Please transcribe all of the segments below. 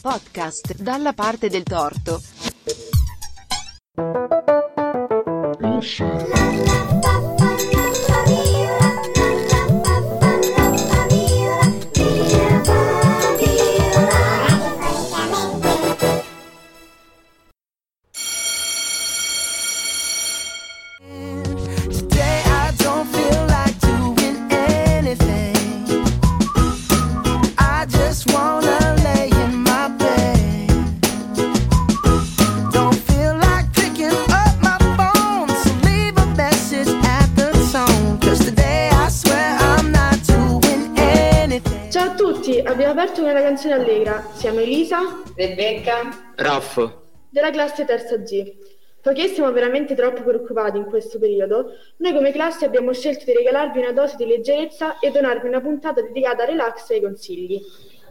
Podcast dalla parte del torto. Abbiamo aperto con una canzone allegra. Siamo Elisa, Rebecca, Raffo della classe terza G. Poiché siamo veramente troppo preoccupati in questo periodo, noi come classe abbiamo scelto di regalarvi una dose di leggerezza e donarvi una puntata dedicata a relax e ai consigli.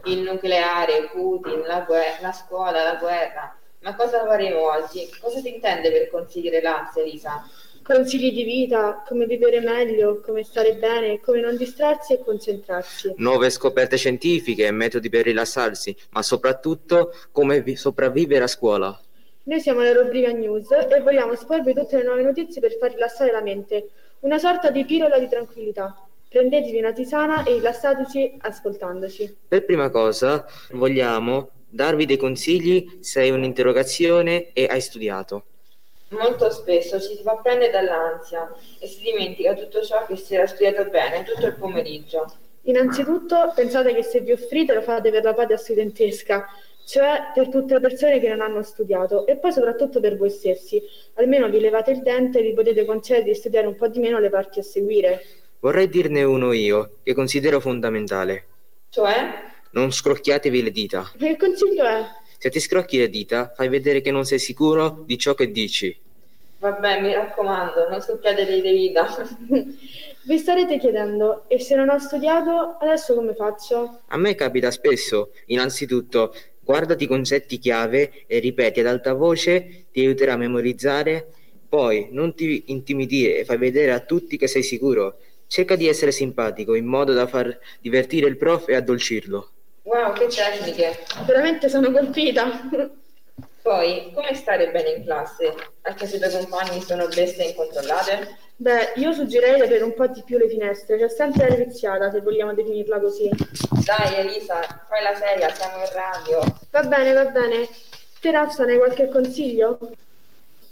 Il nucleare, Putin, la scuola, la guerra. Ma cosa faremo oggi? Cosa si intende per consigli relax, Elisa? Consigli di vita, come vivere meglio, come stare bene, come non distrarsi e concentrarsi. Nuove scoperte scientifiche e metodi per rilassarsi, ma soprattutto come sopravvivere a scuola. Noi siamo la rubrica News e vogliamo esporvi tutte le nuove notizie per far rilassare la mente. Una sorta di pillola di tranquillità. Prendetevi una tisana e rilassateci ascoltandoci. Per prima cosa vogliamo darvi dei consigli se hai un'interrogazione e hai studiato. Molto spesso ci si fa prendere dall'ansia e si dimentica tutto ciò che si era studiato bene tutto il pomeriggio. Innanzitutto pensate che se vi offrite lo fate per la patria studentesca, cioè per tutte le persone che non hanno studiato, e poi soprattutto per voi stessi. Almeno vi levate il dente e vi potete concedere di studiare un po' di meno le parti a seguire. Vorrei dirne uno io, che considero fondamentale. Cioè? Non scrocchiatevi le dita. E il consiglio è? Se ti scrocchi le dita, fai vedere che non sei sicuro di ciò che dici. Vabbè, mi raccomando, non scrocchiatevi le dita. Vi starete chiedendo, e se non ho studiato, adesso come faccio? A me capita spesso. Innanzitutto, guardati i concetti chiave e ripeti ad alta voce, ti aiuterà a memorizzare. Poi, non ti intimidire e fai vedere a tutti che sei sicuro. Cerca di essere simpatico, in modo da far divertire il prof e addolcirlo. Wow, che tecniche! Veramente sono colpita! Poi, come stare bene in classe, anche se i tuoi compagni sono bestie incontrollate? Beh, io suggerirei di aprire un po' di più le finestre, c'è sempre la riviziata, se vogliamo definirla così. Dai Elisa, fai la seria, siamo in radio. Va bene, va bene. Terrazza, hai qualche consiglio?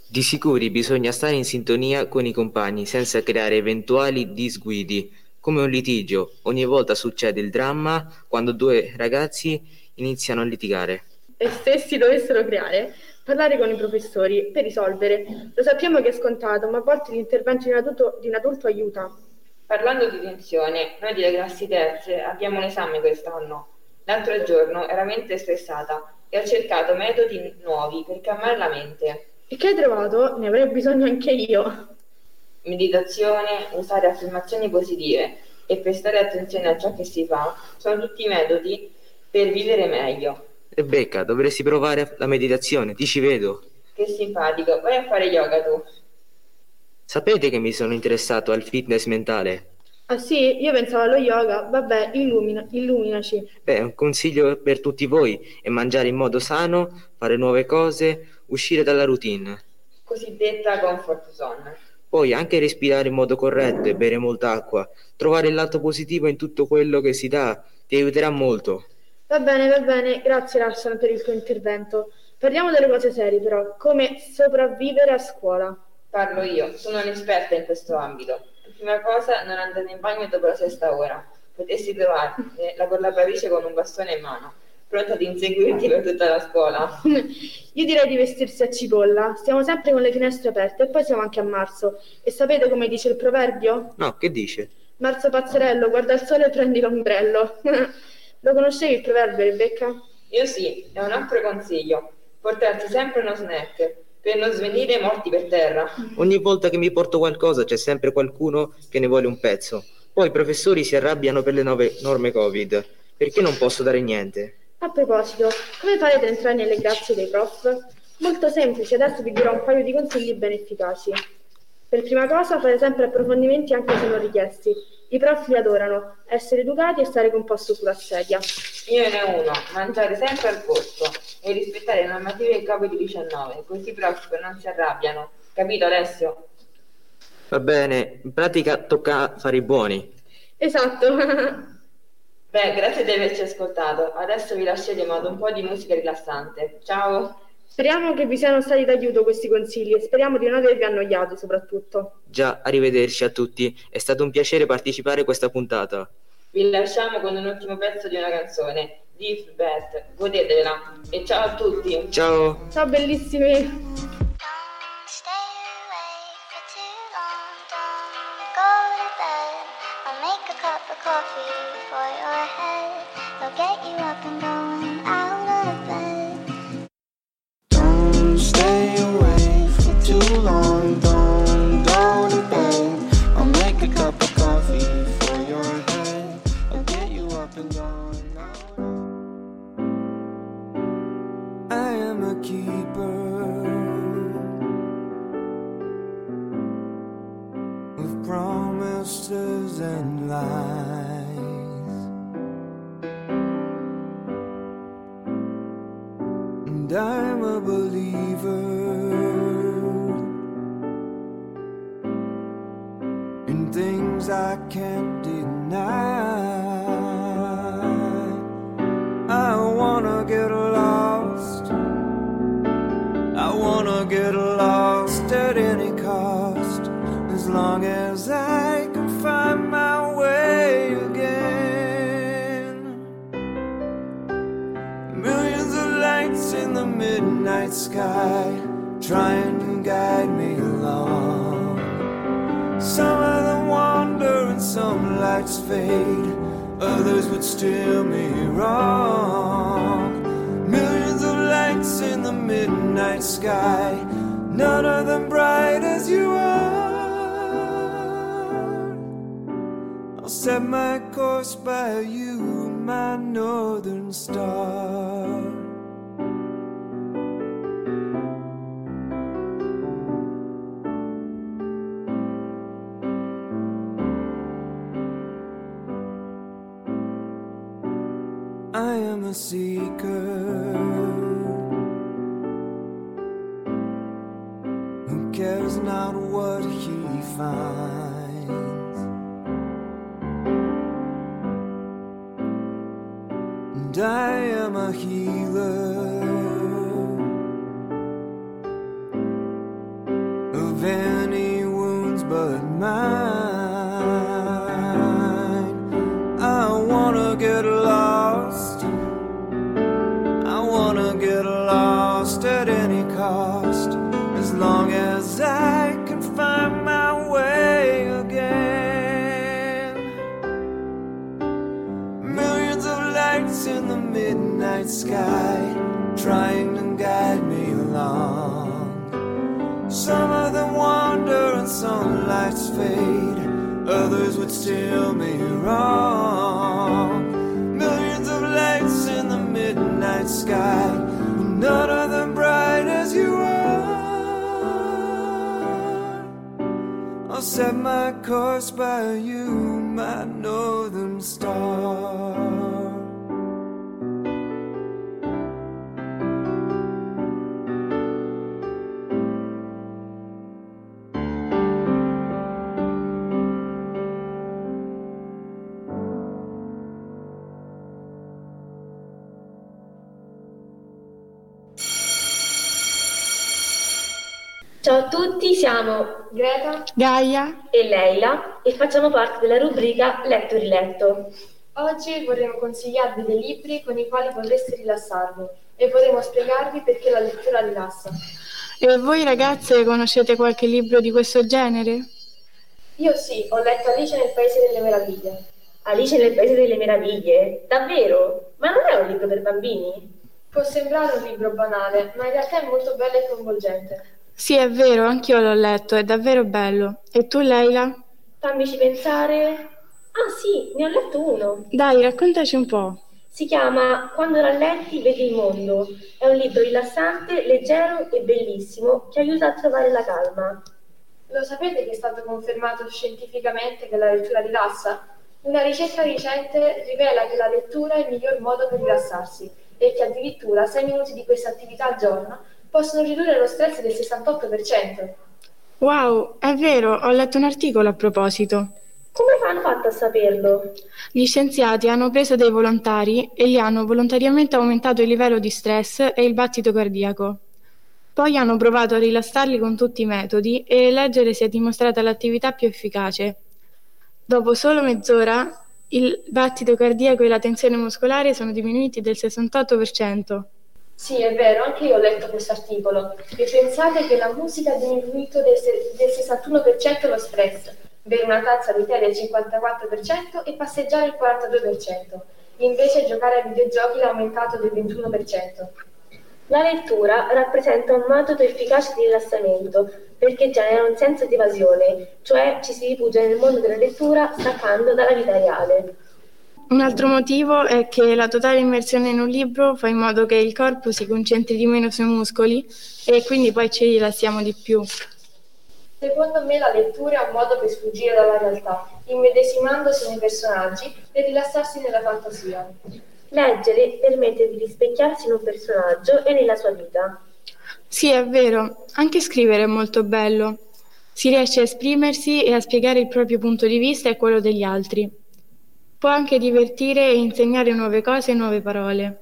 Di sicuri bisogna stare in sintonia con i compagni, senza creare eventuali disguidi. Come un litigio, ogni volta succede il dramma quando due ragazzi iniziano a litigare. E se si dovessero creare, parlare con i professori per risolvere. Lo sappiamo che è scontato, ma a volte l'intervento di un adulto aiuta. Parlando di tensione, noi delle classi terze abbiamo un esame quest'anno. L'altro giorno ero veramente stressata e ho cercato metodi nuovi per calmare la mente. E che hai trovato? Ne avrei bisogno anche io. Meditazione, usare affermazioni positive e prestare attenzione a ciò che si fa sono tutti metodi per vivere meglio. Rebecca, dovresti provare la meditazione, ti ci vedo. Che simpatico, vai a fare yoga tu. Sapete che mi sono interessato al fitness mentale? Ah sì? Io pensavo allo yoga, vabbè, illuminaci. Beh, un consiglio per tutti voi è mangiare in modo sano, fare nuove cose, uscire dalla routine. Cosiddetta comfort zone. Poi anche respirare in modo corretto e bere molta acqua. Trovare il lato positivo in tutto quello che si dà ti aiuterà molto. Va bene, grazie Larsen per il tuo intervento. Parliamo delle cose serie però, come sopravvivere a scuola. Parlo io, sono un'esperta in questo ambito. Prima cosa, non andare in bagno dopo la sesta ora. Potresti trovare la collaboratrice con un bastone in mano, pronta ad inseguirti per tutta la scuola. Io direi di vestirsi a cipolla. Stiamo sempre con le finestre aperte e poi siamo anche a marzo. E sapete come dice il proverbio? No, che dice? Marzo pazzerello, guarda il sole e prendi l'ombrello. Lo conoscevi il proverbio, Rebecca? Io sì, è un altro consiglio. Portarsi sempre uno snack per non svenire morti per terra. Ogni volta che mi porto qualcosa c'è sempre qualcuno che ne vuole un pezzo. Poi i professori si arrabbiano per le nuove norme Covid. Perché non posso dare niente? A proposito, come farete ad entrare nelle grazie dei prof? Molto semplice, adesso vi dirò un paio di consigli ben efficaci. Per prima cosa, fate sempre approfondimenti anche se non richiesti. I prof li adorano, essere educati e stare composto sulla sedia. Io ne uno, mangiare sempre al posto e rispettare le normative del capo di 19, così i prof non si arrabbiano. Capito, Alessio? Va bene, in pratica tocca fare i buoni. Esatto. Beh, grazie di averci ascoltato. Adesso vi lasceremo ad un po' di musica rilassante. Ciao! Speriamo che vi siano stati d'aiuto questi consigli e speriamo di non avervi annoiato soprattutto. Già, arrivederci a tutti. È stato un piacere partecipare a questa puntata. Vi lasciamo con un ultimo pezzo di una canzone, Deep Breath. Godetevela. E ciao a tutti. Ciao. Ciao bellissimi. Coffee for your head, they'll get you up and going out of bed. Don't stay awake for too long, don't go to bed. I'll make a cup of coffee for your head, I'll get you up and going out. I am a keeper of promises and lies. I'm a believer in things I can't deny. I wanna get lost, I wanna get lost at any cost, as long as I can find my way again. Millions of lights in the midnight sky, trying to guide me along. Some of them wander and some lights fade, others would steer me wrong. Millions of lights in the midnight sky, none of them bright as you are. I'll set my course by you, my northern star. A seeker who cares not what he finds, and I am a healer of any wounds but mine. I wanna get lost, get lost at any cost, as long as I can find my way again. Millions of lights in the midnight sky, trying to guide me along. Some of them wander and some lights fade, others would steer me wrong. Millions of lights in the midnight sky, none of them bright as you are. I'll set my course by you, my northern star. Ciao a tutti, siamo Greta, Gaia e Leila e facciamo parte della rubrica Letto Riletto. Oggi vorremmo consigliarvi dei libri con i quali potreste rilassarvi e vorremmo spiegarvi perché la lettura rilassa. E voi ragazze conoscete qualche libro di questo genere? Io sì, ho letto Alice nel Paese delle Meraviglie. Alice nel Paese delle Meraviglie? Davvero? Ma non è un libro per bambini? Può sembrare un libro banale, ma in realtà è molto bello e coinvolgente. Sì, è vero, anch'io l'ho letto, è davvero bello. E tu, Leila? Fammici pensare... Ah sì, ne ho letto uno. Dai, raccontaci un po'. Si chiama Quando rallenti, vedi il mondo. È un libro rilassante, leggero e bellissimo che aiuta a trovare la calma. Lo sapete che è stato confermato scientificamente che la lettura rilassa? Una ricerca recente rivela che la lettura è il miglior modo per rilassarsi e che addirittura 6 minuti di questa attività al giorno possono ridurre lo stress del 68%. Wow, è vero, ho letto un articolo a proposito. Come hanno fatto a saperlo? Gli scienziati hanno preso dei volontari e gli hanno volontariamente aumentato il livello di stress e il battito cardiaco. Poi hanno provato a rilassarli con tutti i metodi e leggere si è dimostrata l'attività più efficace. Dopo solo mezz'ora il battito cardiaco e la tensione muscolare sono diminuiti del 68%. Sì, è vero, anche io ho letto questo articolo. E pensate che la musica ha diminuito del 61% lo stress, bere una tazza di tè del 54% e passeggiare il 42%. Invece giocare a videogiochi l'ha aumentato del 21%. La lettura rappresenta un metodo efficace di rilassamento perché genera un senso di evasione, cioè ci si rifugia nel mondo della lettura staccando dalla vita reale. Un altro motivo è che la totale immersione in un libro fa in modo che il corpo si concentri di meno sui muscoli e quindi poi ci rilassiamo di più. Secondo me la lettura è un modo per sfuggire dalla realtà, immedesimandosi nei personaggi e rilassarsi nella fantasia. Leggere permette di rispecchiarsi in un personaggio e nella sua vita. Sì, è vero, anche scrivere è molto bello. Si riesce a esprimersi e a spiegare il proprio punto di vista e quello degli altri. Può anche divertire e insegnare nuove cose e nuove parole.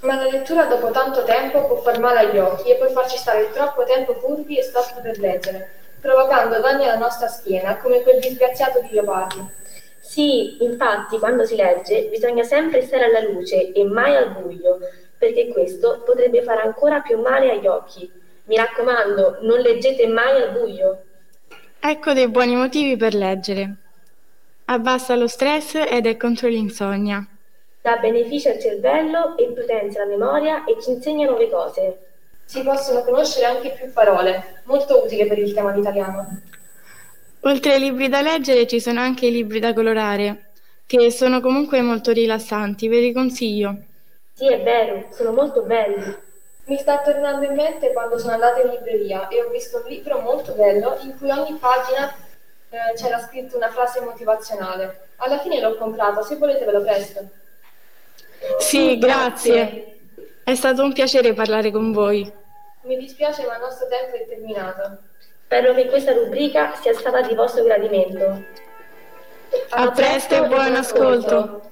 Ma la lettura dopo tanto tempo può far male agli occhi e può farci stare troppo tempo curvi e storti per leggere, provocando danni alla nostra schiena, come quel disgraziato di Leopardi. Sì, infatti quando si legge bisogna sempre stare alla luce e mai al buio, perché questo potrebbe fare ancora più male agli occhi. Mi raccomando, non leggete mai al buio. Ecco dei buoni motivi per leggere. Abbassa lo stress ed è contro l'insonnia. Dà beneficio al cervello e potenzia la memoria e ci insegna nuove cose. Si possono conoscere anche più parole, molto utile per il tema italiano. Oltre ai libri da leggere ci sono anche i libri da colorare, che sono comunque molto rilassanti, ve li consiglio. Sì, è vero, sono molto belli. Mi sta tornando in mente quando sono andata in libreria e ho visto un libro molto bello in cui ogni pagina c'era scritta una frase motivazionale. Alla fine l'ho comprato, se volete ve lo presto. Sì, grazie. È stato un piacere parlare con voi. Mi dispiace ma il nostro tempo è terminato. Spero che questa rubrica sia stata di vostro gradimento. A presto e buon ascolto!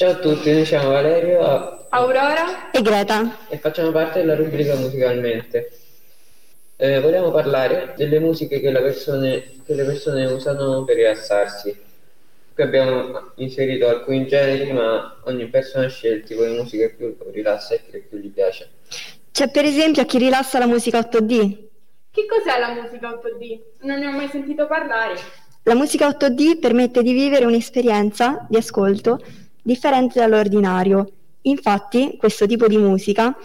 Ciao a tutti, noi siamo Valerio, Aurora e Greta e facciamo parte della rubrica Musicalmente. Vogliamo parlare delle musiche che le persone usano per rilassarsi. Qui abbiamo inserito alcuni generi, ma ogni persona ha scelto quelle musiche che più rilassa e che più gli piace. C'è per esempio a chi rilassa la musica 8D. Che cos'è la musica 8D? Non ne ho mai sentito parlare. La musica 8D permette di vivere un'esperienza di ascolto differente dall'ordinario. Infatti, questo tipo di musica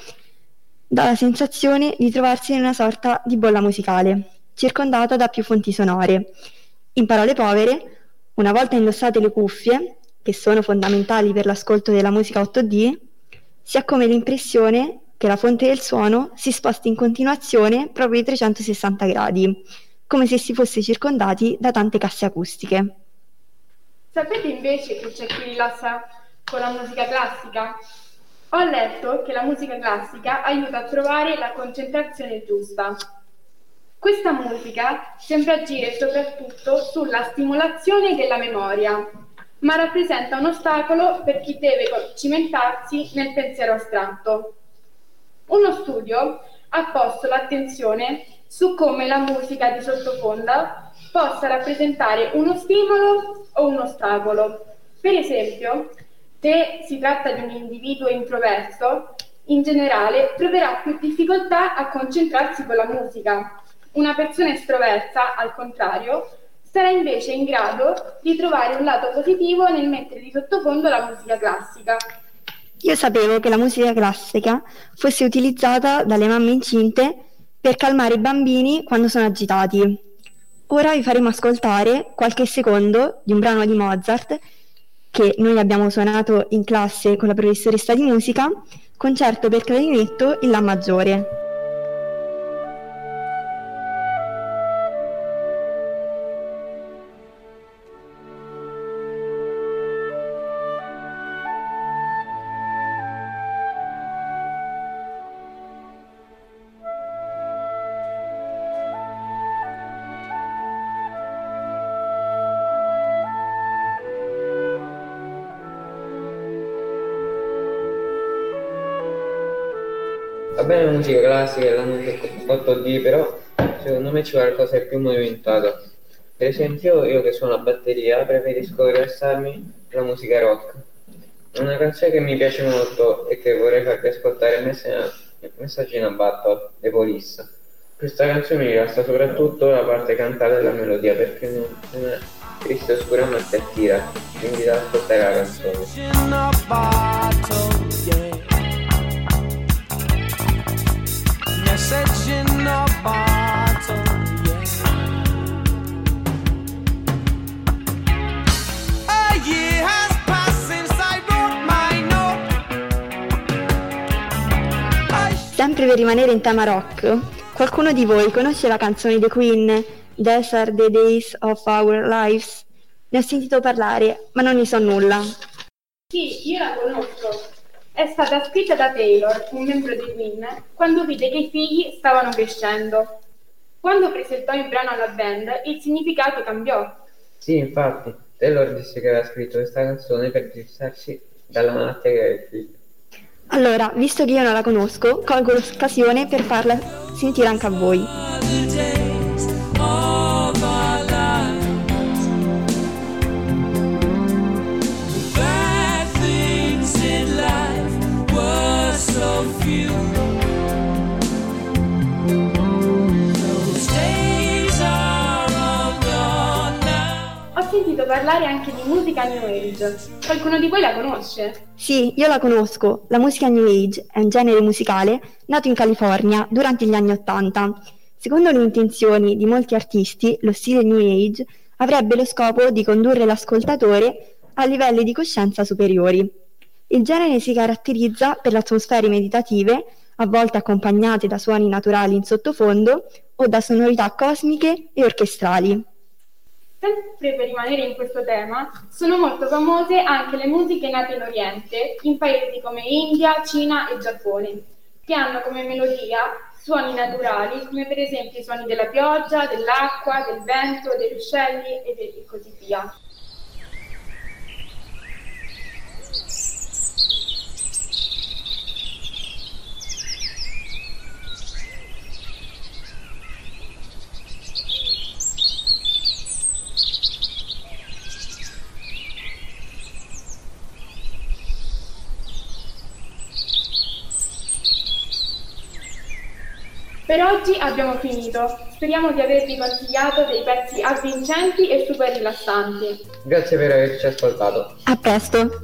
dà la sensazione di trovarsi in una sorta di bolla musicale, circondata da più fonti sonore. In parole povere, una volta indossate le cuffie, che sono fondamentali per l'ascolto della musica 8D, si ha come l'impressione che la fonte del suono si sposti in continuazione proprio di 360 gradi, come se si fosse circondati da tante casse acustiche. Sapete invece che c'è chi rilassa con la musica classica? Ho letto che la musica classica aiuta a trovare la concentrazione giusta. Questa musica sembra agire soprattutto sulla stimolazione della memoria, ma rappresenta un ostacolo per chi deve cimentarsi nel pensiero astratto. Uno studio ha posto l'attenzione su come la musica di sottofondo possa rappresentare uno stimolo o un ostacolo. Per esempio, se si tratta di un individuo introverso, in generale troverà più difficoltà a concentrarsi con la musica. Una persona estroversa, al contrario, sarà invece in grado di trovare un lato positivo nel mettere di sottofondo la musica classica. Io sapevo che la musica classica fosse utilizzata dalle mamme incinte per calmare i bambini quando sono agitati. Ora vi faremo ascoltare qualche secondo di un brano di Mozart che noi abbiamo suonato in classe con la professoressa di musica, concerto per clarinetto in La Maggiore. Va bene la musica classica e la musica 8D, però secondo me c'è qualcosa di più movimentato. Per esempio, io che suono la batteria preferisco rilassarmi la musica rock. Una canzone che mi piace molto e che vorrei farvi ascoltare è Messaggino a Battle dei Police. Questa canzone mi rilassa soprattutto la parte cantata della melodia, perché non è triste, oscura ma ti attira, quindi da ascoltare la canzone. Message in a bottle, yeah. A year has passed since I wrote my note. Sempre per rimanere in tema rock, qualcuno di voi conosce la canzone dei Queen, These are the days of our lives? Ne ho sentito parlare, ma non ne so nulla. Sì, io la conosco. È stata scritta da Taylor, un membro di Queen, quando vide che i figli stavano crescendo. Quando presentò il brano alla band, il significato cambiò. Sì, infatti, Taylor disse che aveva scritto questa canzone per distrarsi dalla malattia che aveva il figlio. Allora, visto che io non la conosco, colgo l'occasione per farla sentire anche a voi. Ho sentito parlare anche di musica New Age. Qualcuno di voi la conosce? Sì, io la conosco. La musica New Age è un genere musicale nato in California durante gli anni '80. Secondo le intenzioni di molti artisti, lo stile New Age avrebbe lo scopo di condurre l'ascoltatore a livelli di coscienza superiori. Il genere si caratterizza per le atmosfere meditative, a volte accompagnate da suoni naturali in sottofondo o da sonorità cosmiche e orchestrali. Sempre per rimanere in questo tema, sono molto famose anche le musiche nate in Oriente, in paesi come India, Cina e Giappone, che hanno come melodia suoni naturali, come per esempio i suoni della pioggia, dell'acqua, del vento, degli uccelli e così via. Per oggi abbiamo finito, speriamo di avervi consigliato dei pezzi avvincenti e super rilassanti. Grazie per averci ascoltato. A presto!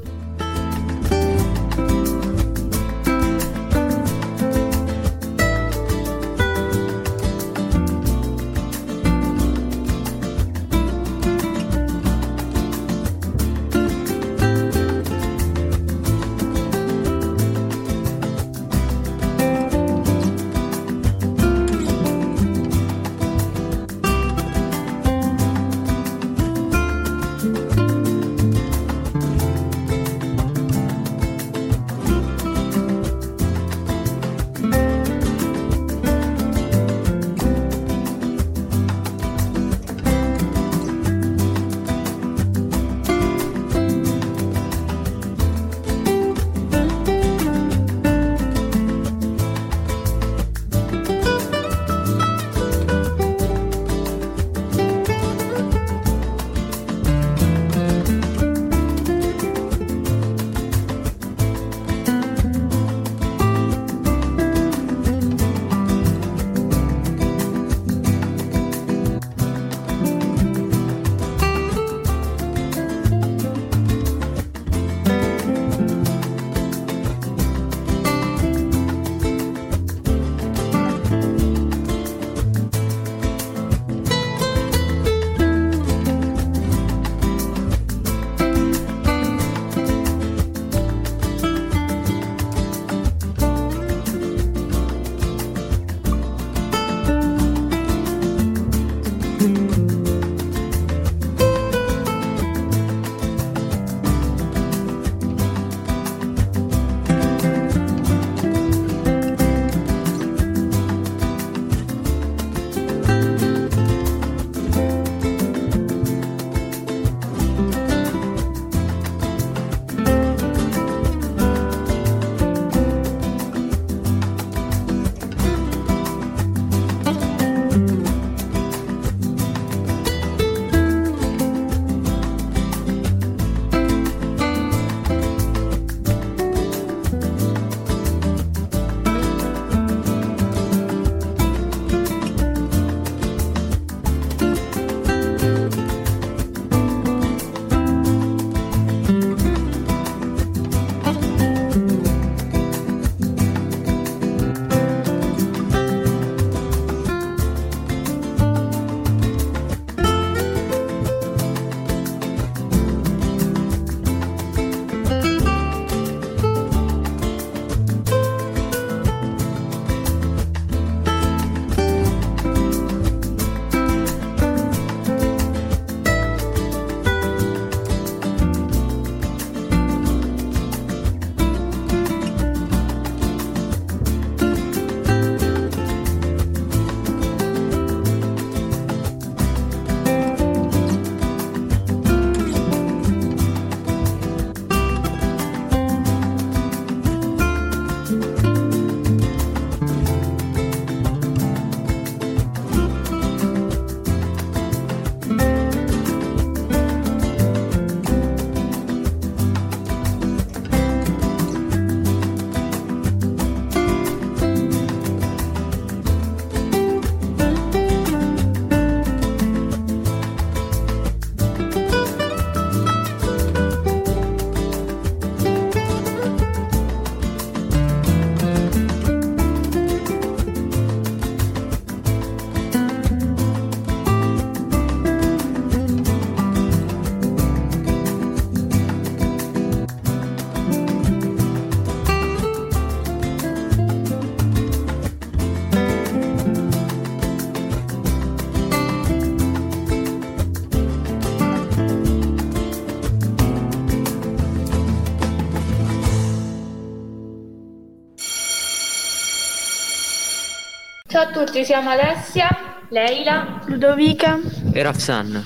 Ciao a tutti, siamo Alessia, Leila, Ludovica e Rafsan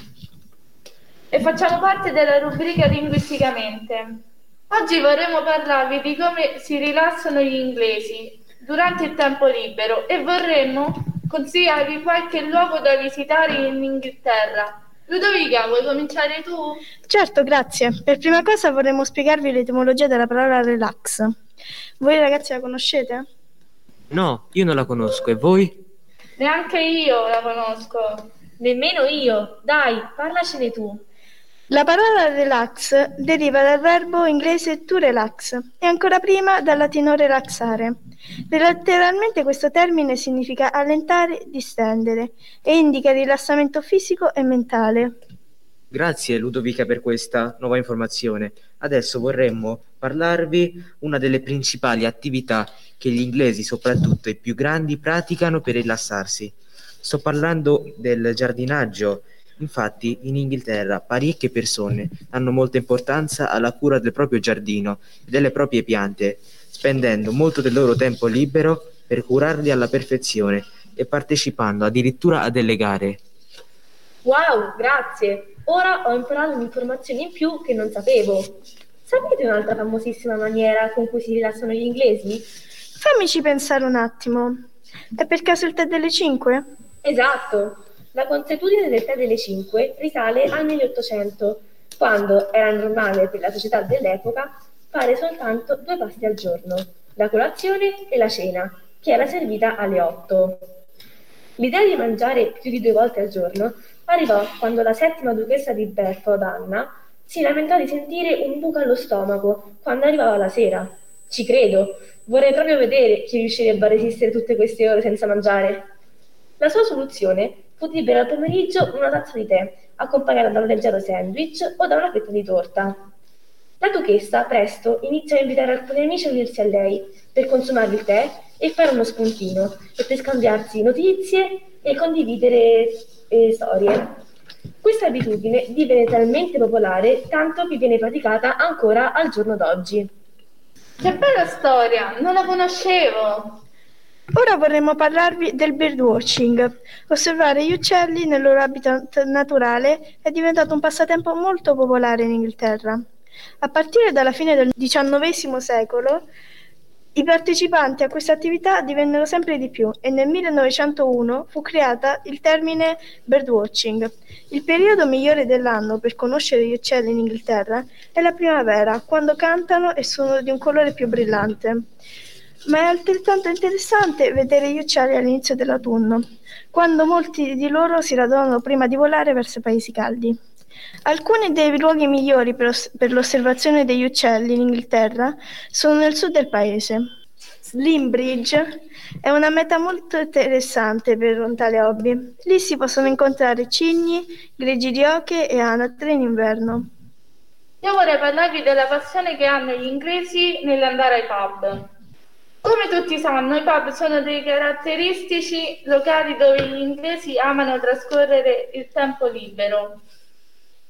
e facciamo parte della rubrica Linguisticamente. Oggi vorremmo parlarvi di come si rilassano gli inglesi durante il tempo libero e vorremmo consigliarvi qualche luogo da visitare in Inghilterra. Ludovica, vuoi cominciare tu? Certo, grazie. Per prima cosa vorremmo spiegarvi l'etimologia della parola relax. Voi ragazzi la conoscete? No, io non la conosco, e voi? Neanche io la conosco. Nemmeno io. Dai, parlacene tu. La parola relax deriva dal verbo inglese to relax e ancora prima dal latino relaxare. Letteralmente questo termine significa allentare, distendere e indica rilassamento fisico e mentale. Grazie Ludovica per questa nuova informazione. Adesso vorremmo parlarvi una delle principali attività che gli inglesi, soprattutto i più grandi, praticano per rilassarsi. Sto parlando del giardinaggio. Infatti, in Inghilterra parecchie persone danno molta importanza alla cura del proprio giardino e delle proprie piante, spendendo molto del loro tempo libero per curarli alla perfezione e partecipando addirittura a delle gare. Wow, grazie! Ora ho imparato un'informazione in più che non sapevo. Sapete un'altra famosissima maniera con cui si rilassano gli inglesi? Fammici pensare un attimo. È per caso il tè delle 5? Esatto! La consuetudine del tè delle 5 risale al 1800, quando era normale per la società dell'epoca fare soltanto 2 pasti al giorno, la colazione e la cena, che era servita alle 8. L'idea di mangiare più di 2 volte al giorno arrivò quando la 7ª duchessa di Bedford, Anna, si lamentò di sentire un buco allo stomaco quando arrivava la sera. Ci credo, vorrei proprio vedere chi riuscirebbe a resistere tutte queste ore senza mangiare. La sua soluzione fu di bere al pomeriggio una tazza di tè, accompagnata da un leggero sandwich o da una fetta di torta. La duchessa presto iniziò a invitare alcuni amici a unirsi a lei per consumare il tè e fare uno spuntino, e per scambiarsi notizie e condividere storie. Questa abitudine divenne talmente popolare tanto che viene praticata ancora al giorno d'oggi. Che bella storia, non la conoscevo! Ora vorremmo parlarvi del birdwatching. Osservare gli uccelli nel loro habitat naturale è diventato un passatempo molto popolare in Inghilterra. A partire dalla fine del XIX secolo, i partecipanti a questa attività divennero sempre di più e nel 1901 fu creata il termine birdwatching. Il periodo migliore dell'anno per conoscere gli uccelli in Inghilterra è la primavera, quando cantano e sono di un colore più brillante. Ma è altrettanto interessante vedere gli uccelli all'inizio dell'autunno, quando molti di loro si radunano prima di volare verso i paesi caldi. Alcuni dei luoghi migliori per l'osservazione degli uccelli in Inghilterra sono nel sud del paese. Slimbridge è una meta molto interessante per un tale hobby. Lì si possono incontrare cigni, greggi di oche e anatre in inverno. Io vorrei parlarvi della passione che hanno gli inglesi nell'andare ai pub. Come tutti sanno, i pub sono dei caratteristici locali dove gli inglesi amano trascorrere il tempo libero.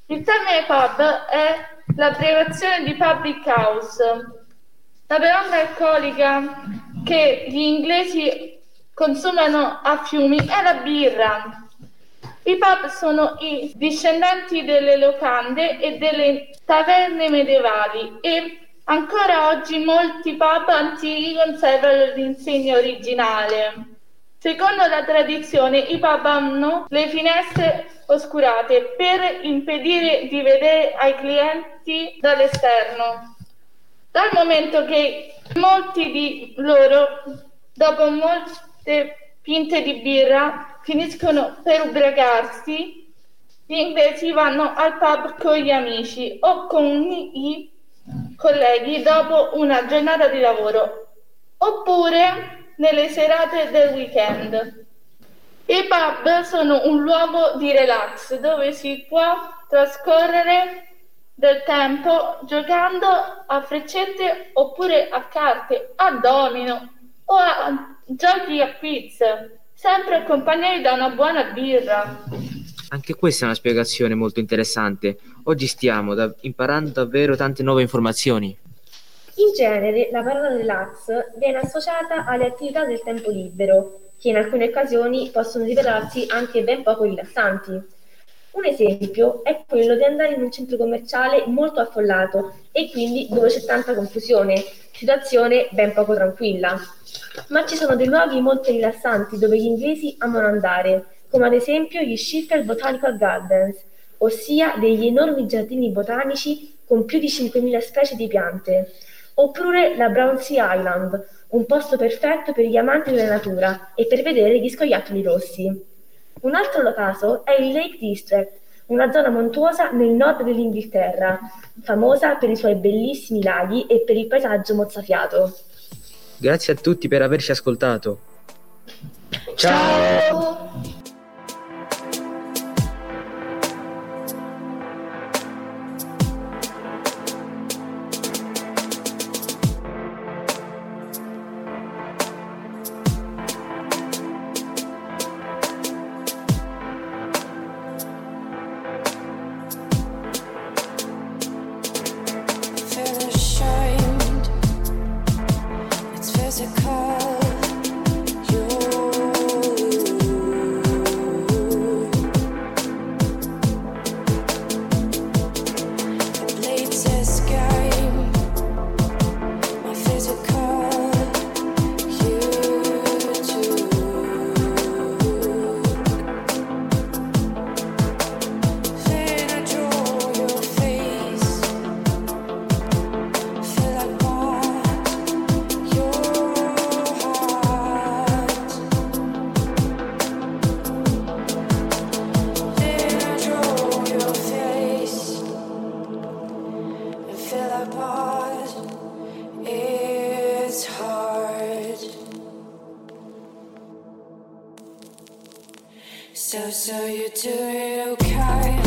Il termine pub è l'abbreviazione di public house. La bevanda alcolica che gli inglesi consumano a fiumi è la birra. I pub sono i discendenti delle locande e delle taverne medievali e ancora oggi molti pub antichi conservano l'insegna originale. Secondo la tradizione, i pub hanno le finestre oscurate per impedire di vedere ai clienti dall'esterno. Dal momento che molti di loro, dopo molte pinte di birra, finiscono per ubriacarsi, gli inglesi vanno al pub con gli amici o con i colleghi dopo una giornata di lavoro, oppure nelle serate del weekend. I pub sono un luogo di relax dove si può trascorrere del tempo giocando a freccette oppure a carte, a domino o a giochi a quiz, sempre accompagnati da una buona birra. Anche questa è una spiegazione molto interessante. Oggi stiamo imparando davvero tante nuove informazioni. In genere la parola relax viene associata alle attività del tempo libero, che in alcune occasioni possono rivelarsi anche ben poco rilassanti. Un esempio è quello di andare in un centro commerciale molto affollato e quindi dove c'è tanta confusione, situazione ben poco tranquilla. Ma ci sono dei luoghi molto rilassanti dove gli inglesi amano andare, come ad esempio gli Sheffield Botanical Gardens, ossia degli enormi giardini botanici con più di 5.000 specie di piante, oppure la Brownsea Island, un posto perfetto per gli amanti della natura e per vedere gli scoiattoli rossi. Un altro caso è il Lake District, una zona montuosa nel nord dell'Inghilterra, famosa per i suoi bellissimi laghi e per il paesaggio mozzafiato. Grazie a tutti per averci ascoltato. Ciao! So you do it okay.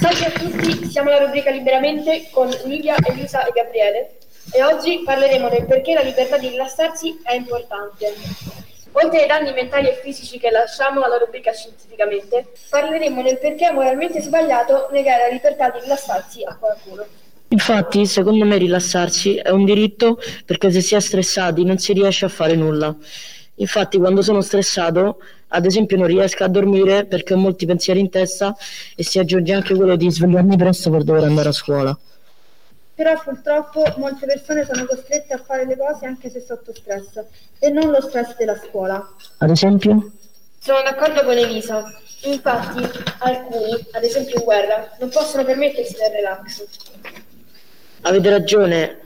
Salve a tutti, siamo alla rubrica Liberamente con Livia, Elisa e Gabriele e oggi parleremo del perché la libertà di rilassarsi è importante. Oltre ai danni mentali e fisici che lasciamo alla rubrica Scientificamente, parleremo del perché è moralmente sbagliato negare la libertà di rilassarsi a qualcuno. Infatti, secondo me rilassarsi è un diritto perché se si è stressati non si riesce a fare nulla. Infatti quando sono stressato, ad esempio, non riesco a dormire perché ho molti pensieri in testa e si aggiunge anche quello di svegliarmi presto per dover andare a scuola. Però purtroppo molte persone sono costrette a fare le cose anche se sotto stress e non lo stress della scuola. Ad esempio? Sono d'accordo con Elisa. Infatti alcuni, ad esempio in guerra, non possono permettersi del relax. Avete ragione.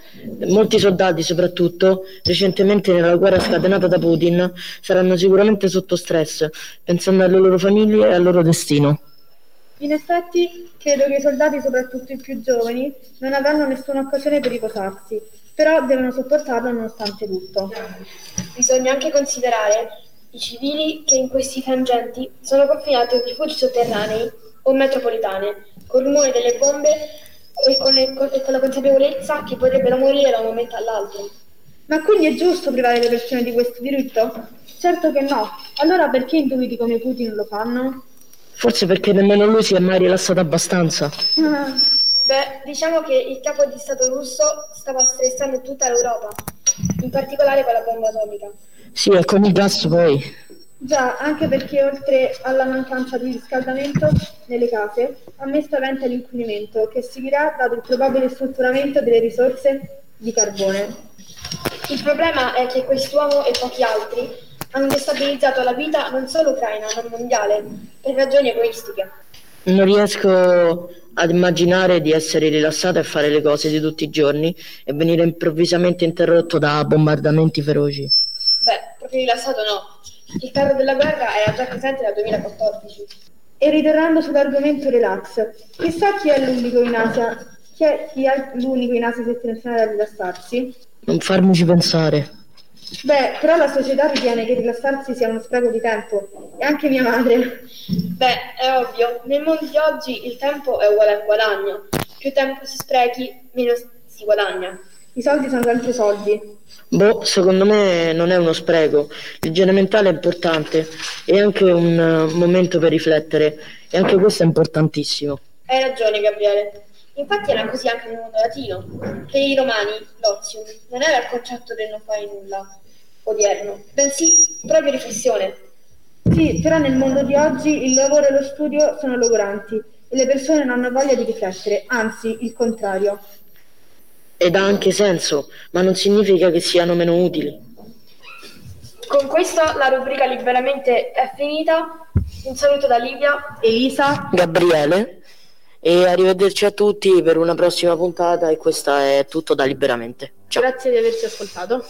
Molti soldati, soprattutto recentemente nella guerra scatenata da Putin, saranno sicuramente sotto stress, pensando alle loro famiglie e al loro destino. In effetti, credo che i soldati, soprattutto i più giovani, non avranno nessuna occasione per riposarsi, però devono sopportarlo nonostante tutto. Bisogna anche considerare i civili che in questi frangenti sono confinati in rifugi sotterranei o metropolitane, col rumore delle bombe e con la consapevolezza che potrebbero morire da un momento all'altro. Ma quindi è giusto privare le persone di questo diritto? Certo che no. Allora perché individui come Putin lo fanno? Forse perché nemmeno lui si è mai rilassato abbastanza. Beh, diciamo che il capo di Stato russo stava stressando tutta l'Europa, in particolare con la bomba atomica. Sì, e con il gas poi. Già, anche perché oltre alla mancanza di riscaldamento nelle case, ha messo a vento l'inquinamento che seguirà dato il probabile sfruttamento delle risorse di carbone. Il problema è che quest'uomo e pochi altri hanno destabilizzato la vita non solo ucraina ma mondiale, per ragioni egoistiche. Non riesco ad immaginare di essere rilassato e fare le cose di tutti i giorni e venire improvvisamente interrotto da bombardamenti feroci. Beh, proprio rilassato no. Il carro della guerra era già presente dal 2014. E ritornando sull'argomento relax, chissà chi è l'unico in Asia settimanale a rilassarsi? Non farmici pensare. Beh, però la società ritiene che rilassarsi sia uno spreco di tempo, e anche mia madre. Beh, è ovvio, nel mondo di oggi il tempo è uguale al guadagno. Più tempo si sprechi, meno si guadagna. I soldi sono sempre soldi. Boh, secondo me non è uno spreco. L'igiene mentale è importante, è anche un momento per riflettere, e anche questo è importantissimo. Hai ragione, Gabriele. Infatti era così anche nel mondo latino. Per i romani, l'ozio non era il concetto del non fare nulla odierno, bensì proprio riflessione. Sì, però nel mondo di oggi il lavoro e lo studio sono logoranti e le persone non hanno voglia di riflettere, anzi il contrario. Ed ha anche senso, ma non significa che siano meno utili. Con questo la rubrica Liberamente è finita. Un saluto da Livia, Elisa, Gabriele e arrivederci a tutti per una prossima puntata e questa è tutto da Liberamente. Ciao. Grazie di averci ascoltato.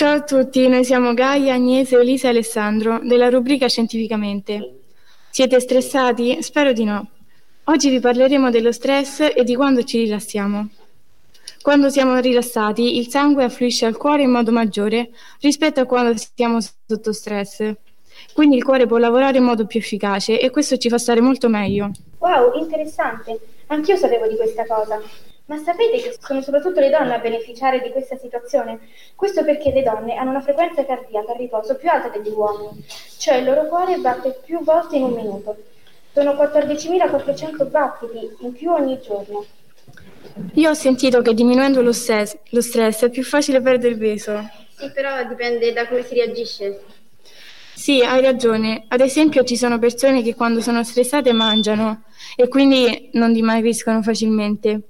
Ciao a tutti, noi siamo Gaia, Agnese, Elisa e Alessandro, della rubrica Scientificamente. Siete stressati? Spero di no. Oggi vi parleremo dello stress e di quando ci rilassiamo. Quando siamo rilassati, il sangue affluisce al cuore in modo maggiore rispetto a quando siamo sotto stress. Quindi il cuore può lavorare in modo più efficace e questo ci fa stare molto meglio. Wow, interessante! Anch'io sapevo di questa cosa. Ma sapete che sono soprattutto le donne a beneficiare di questa situazione? Questo perché le donne hanno una frequenza cardiaca a riposo più alta degli uomini, cioè il loro cuore batte più volte in un minuto. Sono 14.400 battiti in più ogni giorno. Io ho sentito che diminuendo lo stress è più facile perdere peso. Sì, però dipende da come si reagisce. Sì, hai ragione. Ad esempio ci sono persone che quando sono stressate mangiano e quindi non dimagriscono facilmente.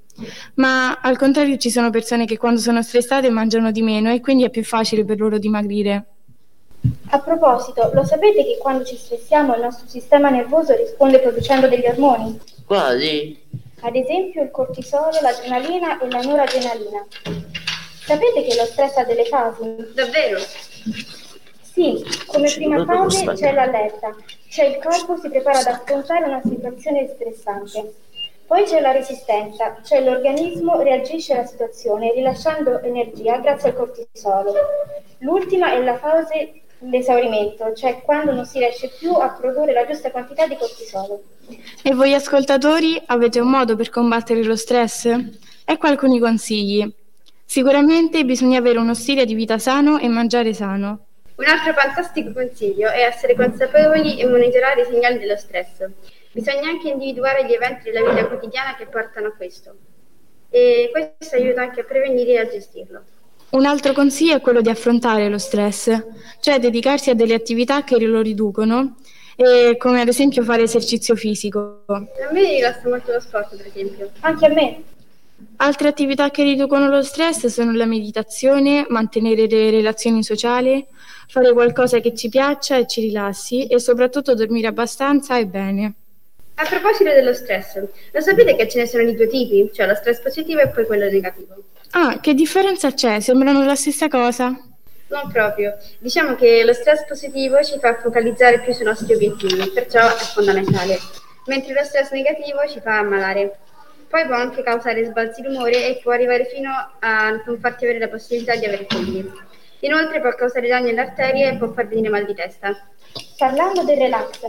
Ma al contrario ci sono persone che quando sono stressate mangiano di meno e quindi è più facile per loro dimagrire. A proposito, lo sapete che quando ci stressiamo il nostro sistema nervoso risponde producendo degli ormoni? Quali? Ad esempio il cortisolo, l'adrenalina e la noradrenalina. Sapete che lo stress ha delle fasi? Davvero? Sì, come prima fase c'è l'allerta, cioè il corpo si prepara ad affrontare una situazione stressante. Poi c'è la resistenza, cioè l'organismo reagisce alla situazione rilasciando energia grazie al cortisolo. L'ultima è la fase l'esaurimento, cioè quando non si riesce più a produrre la giusta quantità di cortisolo. E voi ascoltatori avete un modo per combattere lo stress? Ecco alcuni consigli. Sicuramente bisogna avere uno stile di vita sano e mangiare sano. Un altro fantastico consiglio è essere consapevoli e monitorare i segnali dello stress. Bisogna anche individuare gli eventi della vita quotidiana che portano a questo. E questo aiuta anche a prevenire e a gestirlo. Un altro consiglio è quello di affrontare lo stress, cioè dedicarsi a delle attività che lo riducono, come ad esempio fare esercizio fisico. A me rilassa molto lo sport, per esempio. Anche a me. Altre attività che riducono lo stress sono la meditazione, mantenere le relazioni sociali, fare qualcosa che ci piaccia e ci rilassi e soprattutto dormire abbastanza e bene. A proposito dello stress, lo sapete che ce ne sono di due tipi? Cioè lo stress positivo e poi quello negativo. Ah, che differenza c'è? Sembrano la stessa cosa? Non proprio. Diciamo che lo stress positivo ci fa focalizzare più sui nostri obiettivi, perciò è fondamentale. Mentre lo stress negativo ci fa ammalare. Poi può anche causare sbalzi d'umore e può arrivare fino a non farti avere la possibilità di avere figli. Inoltre può causare danni alle arterie e può far venire mal di testa. Parlando del relax,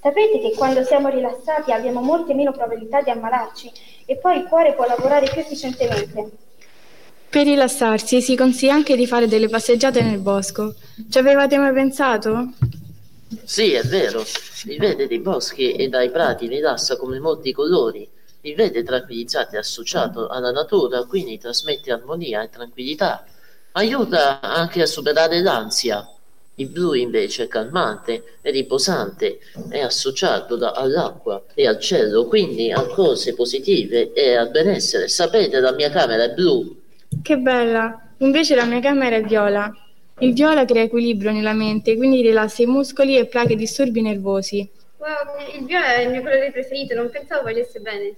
sapete che quando siamo rilassati abbiamo molte meno probabilità di ammalarci e poi il cuore può lavorare più efficientemente. Per rilassarsi si consiglia anche di fare delle passeggiate nel bosco. Ci avevate mai pensato? Sì, è vero. Il verde dei boschi e dai prati rilassa come molti colori. Il verde tranquillizzante è associato alla natura, quindi trasmette armonia e tranquillità. Aiuta anche a superare l'ansia. Il blu invece è calmante e riposante, è associato all'acqua e al cielo, quindi a cose positive e al benessere. Sapete, la mia camera è blu. Che bella! Invece la mia camera è viola. Il viola crea equilibrio nella mente, quindi rilassa i muscoli e placa i disturbi nervosi. Wow, il viola è il mio colore preferito, non pensavo valesse bene.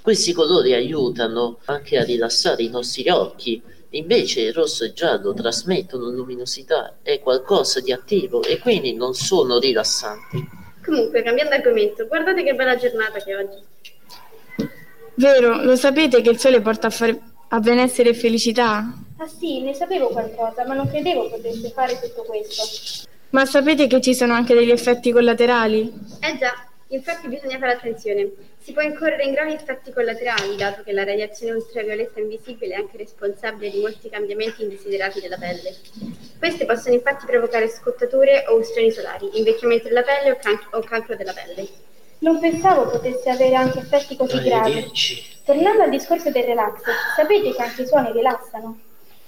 Questi colori aiutano anche a rilassare i nostri occhi. Invece il rosso e il giallo trasmettono luminosità, è qualcosa di attivo e quindi non sono rilassanti. Comunque, cambiando argomento, guardate che bella giornata che è oggi. Vero, lo sapete che il sole porta a benessere e felicità? Ah sì, ne sapevo qualcosa, ma non credevo potesse fare tutto questo. Ma sapete che ci sono anche degli effetti collaterali? Già. Infatti bisogna fare attenzione, si può incorrere in gravi effetti collaterali, dato che la radiazione ultravioletta invisibile è anche responsabile di molti cambiamenti indesiderati della pelle. Queste possono infatti provocare scottature o ustioni solari, invecchiamento della pelle o cancro della pelle. Non pensavo potesse avere anche effetti così gravi. Tornando al discorso del relax, sapete che anche i suoni rilassano?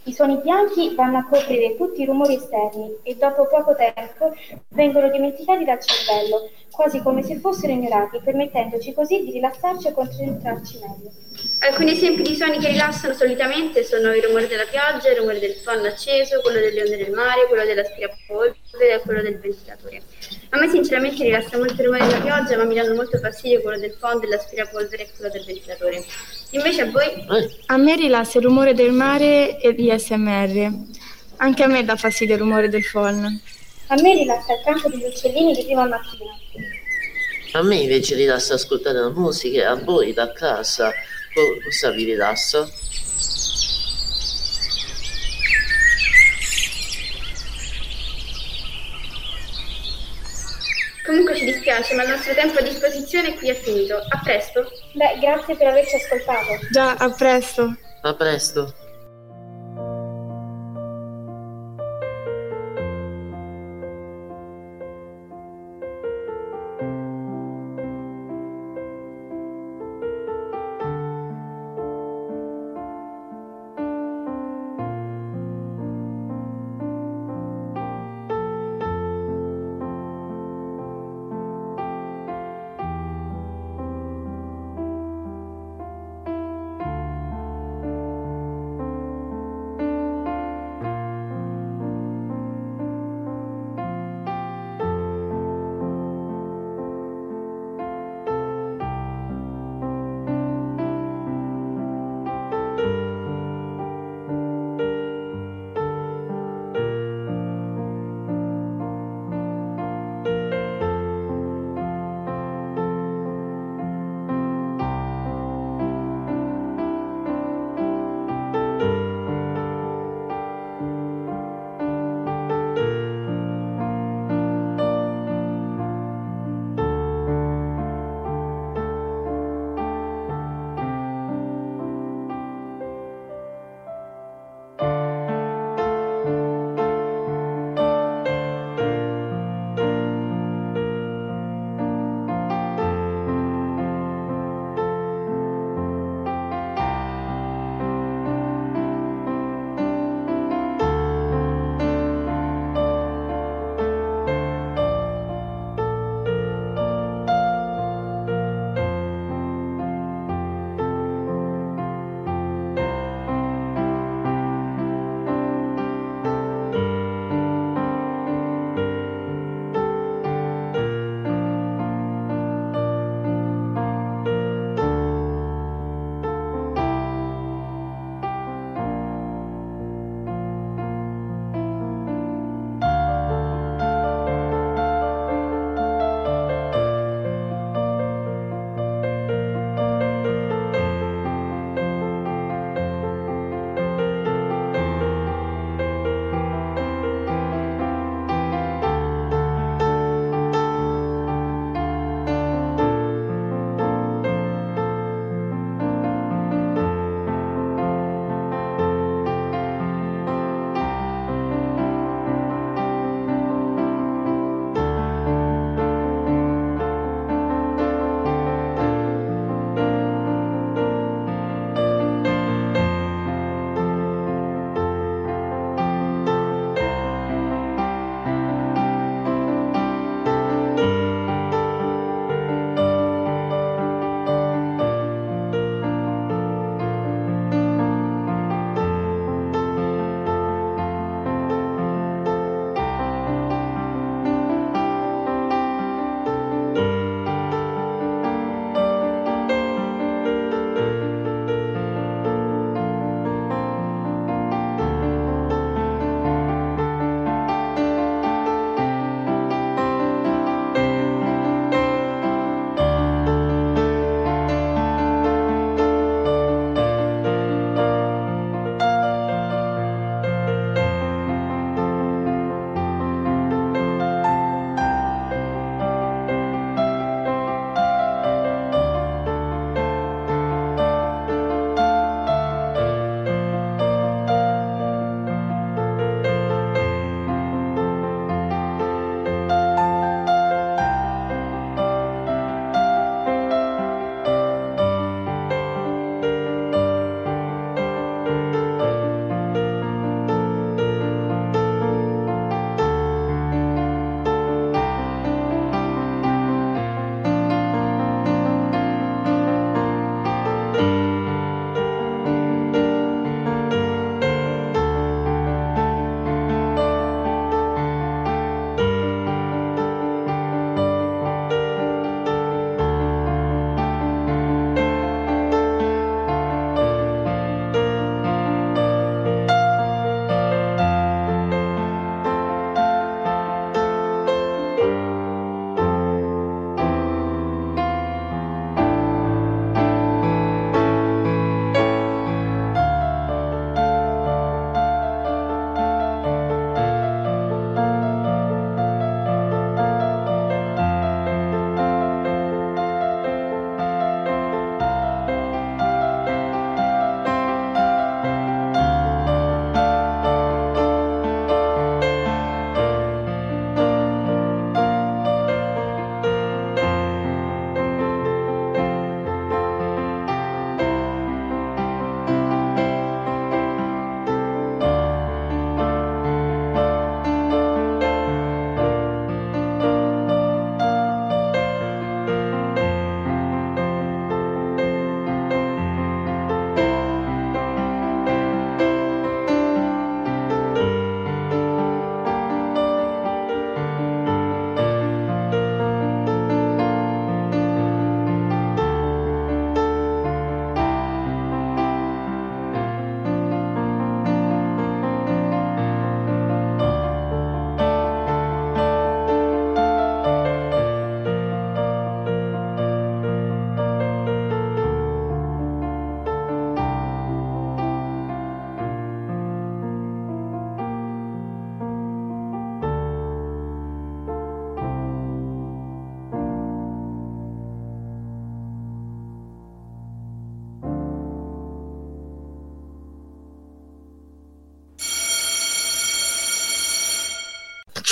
I suoni bianchi vanno a coprire tutti i rumori esterni e dopo poco tempo vengono dimenticati dal cervello, quasi come se fossero ignorati, permettendoci così di rilassarci e concentrarci meglio. Alcuni esempi di suoni che rilassano solitamente sono il rumore della pioggia, il rumore del forno acceso, quello delle onde del mare, quello dell'aspirapolvere e quello del ventilatore. A me sinceramente rilassa molto il rumore della pioggia, ma mi danno molto fastidio quello del forno, dell'aspirapolvere e quello del ventilatore. Invece a voi? A me rilassa il rumore del mare e l'ASMR. Anche a me dà fastidio il rumore del forno. A me rilassa il canto degli uccellini di prima mattina. A me invece rilassa ascoltare la musica, a voi da casa. Cosa vi rilassa? Comunque ci dispiace, ma il nostro tempo a disposizione qui è finito. A presto. Beh, grazie per averci ascoltato. Già, a presto. A presto.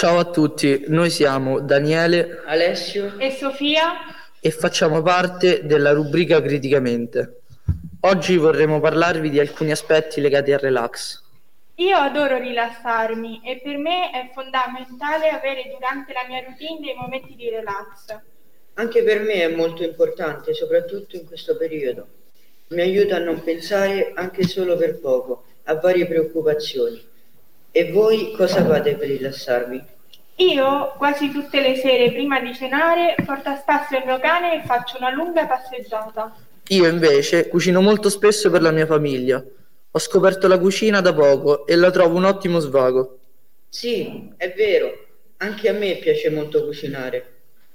Ciao a tutti, noi siamo Daniele, Alessio e Sofia e facciamo parte della rubrica Criticamente. Oggi vorremmo parlarvi di alcuni aspetti legati al relax. Io adoro rilassarmi e per me è fondamentale avere durante la mia routine dei momenti di relax. Anche per me è molto importante, soprattutto in questo periodo. Mi aiuta a non pensare, anche solo per poco, a varie preoccupazioni. E voi cosa fate per rilassarvi? Io quasi tutte le sere prima di cenare porto a spasso il mio cane e faccio una lunga passeggiata. Io invece cucino molto spesso per la mia famiglia. Ho scoperto la cucina da poco e la trovo un ottimo svago. Sì, è vero, anche a me piace molto cucinare.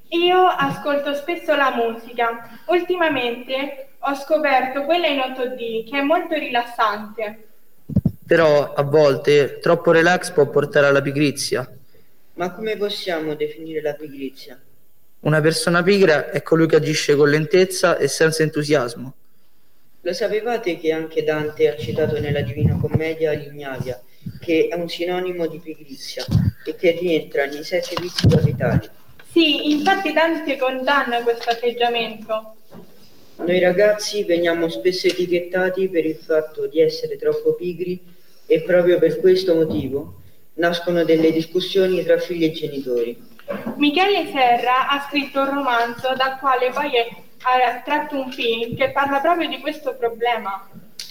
Io ascolto spesso la musica. Ultimamente ho scoperto quella in 8D che è molto rilassante. Però a volte troppo relax può portare alla pigrizia. Ma come possiamo definire la pigrizia? Una persona pigra è colui che agisce con lentezza e senza entusiasmo. Lo sapevate che anche Dante ha citato nella Divina Commedia l'ignavia, che è un sinonimo di pigrizia e che rientra nei 7 vizi capitali? Sì, infatti Dante condanna questo atteggiamento. Noi ragazzi veniamo spesso etichettati per il fatto di essere troppo pigri e proprio per questo motivo nascono delle discussioni tra figli e genitori. Michele Serra ha scritto un romanzo dal quale poi ha tratto un film che parla proprio di questo problema.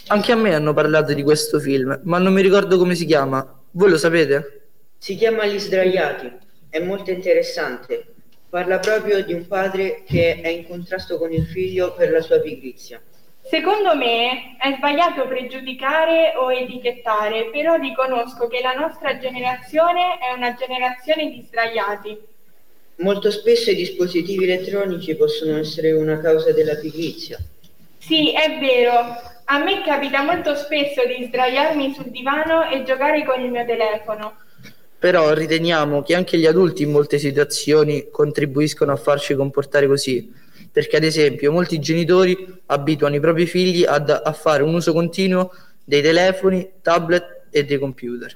Anche a me hanno parlato di questo film, ma non mi ricordo come si chiama. Voi lo sapete? Si chiama Gli sdraiati. È molto interessante. Parla proprio di un padre che è in contrasto con il figlio per la sua pigrizia. Secondo me è sbagliato pregiudicare o etichettare, però riconosco che la nostra generazione è una generazione di sdraiati. Molto spesso i dispositivi elettronici possono essere una causa della pigrizia. Sì, è vero. A me capita molto spesso di sdraiarmi sul divano e giocare con il mio telefono. Però riteniamo che anche gli adulti in molte situazioni contribuiscono a farci comportare così, perché ad esempio molti genitori abituano i propri figli a fare un uso continuo dei telefoni, tablet e dei computer.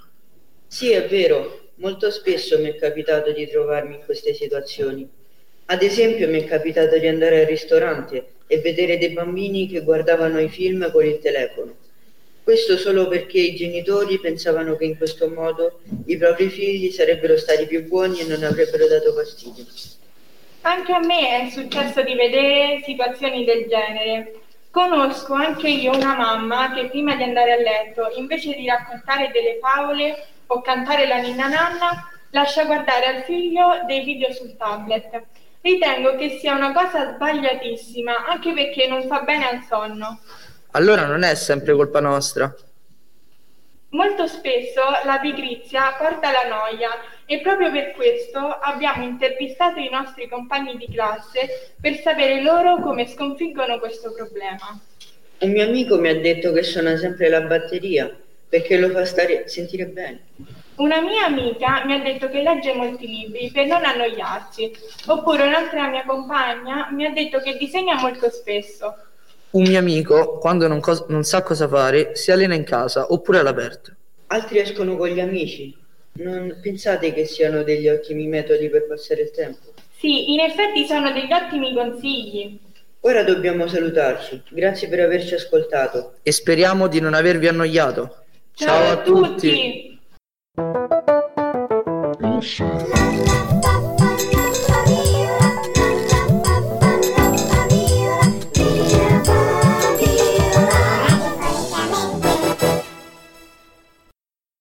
Sì, è vero, molto spesso mi è capitato di trovarmi in queste situazioni. Ad esempio mi è capitato di andare al ristorante e vedere dei bambini che guardavano i film con il telefono. Questo solo perché i genitori pensavano che in questo modo i propri figli sarebbero stati più buoni e non avrebbero dato fastidio. Anche a me è successo di vedere situazioni del genere. Conosco anche io una mamma che prima di andare a letto, invece di raccontare delle favole o cantare la ninna nanna, lascia guardare al figlio dei video sul tablet. Ritengo che sia una cosa sbagliatissima, anche perché non fa bene al sonno. Allora non è sempre colpa nostra. Molto spesso la pigrizia porta alla noia e proprio per questo abbiamo intervistato i nostri compagni di classe per sapere loro come sconfiggono questo problema. Un mio amico mi ha detto che suona sempre la batteria perché lo fa sentire bene. Una mia amica mi ha detto che legge molti libri per non annoiarsi, oppure un'altra mia compagna mi ha detto che disegna molto spesso. Un mio amico, quando non sa cosa fare, si allena in casa oppure all'aperto. Altri escono con gli amici. Non pensate che siano degli ottimi metodi per passare il tempo? Sì, in effetti sono degli ottimi consigli. Ora dobbiamo salutarci. Grazie per averci ascoltato. E speriamo di non avervi annoiato. Ciao a tutti!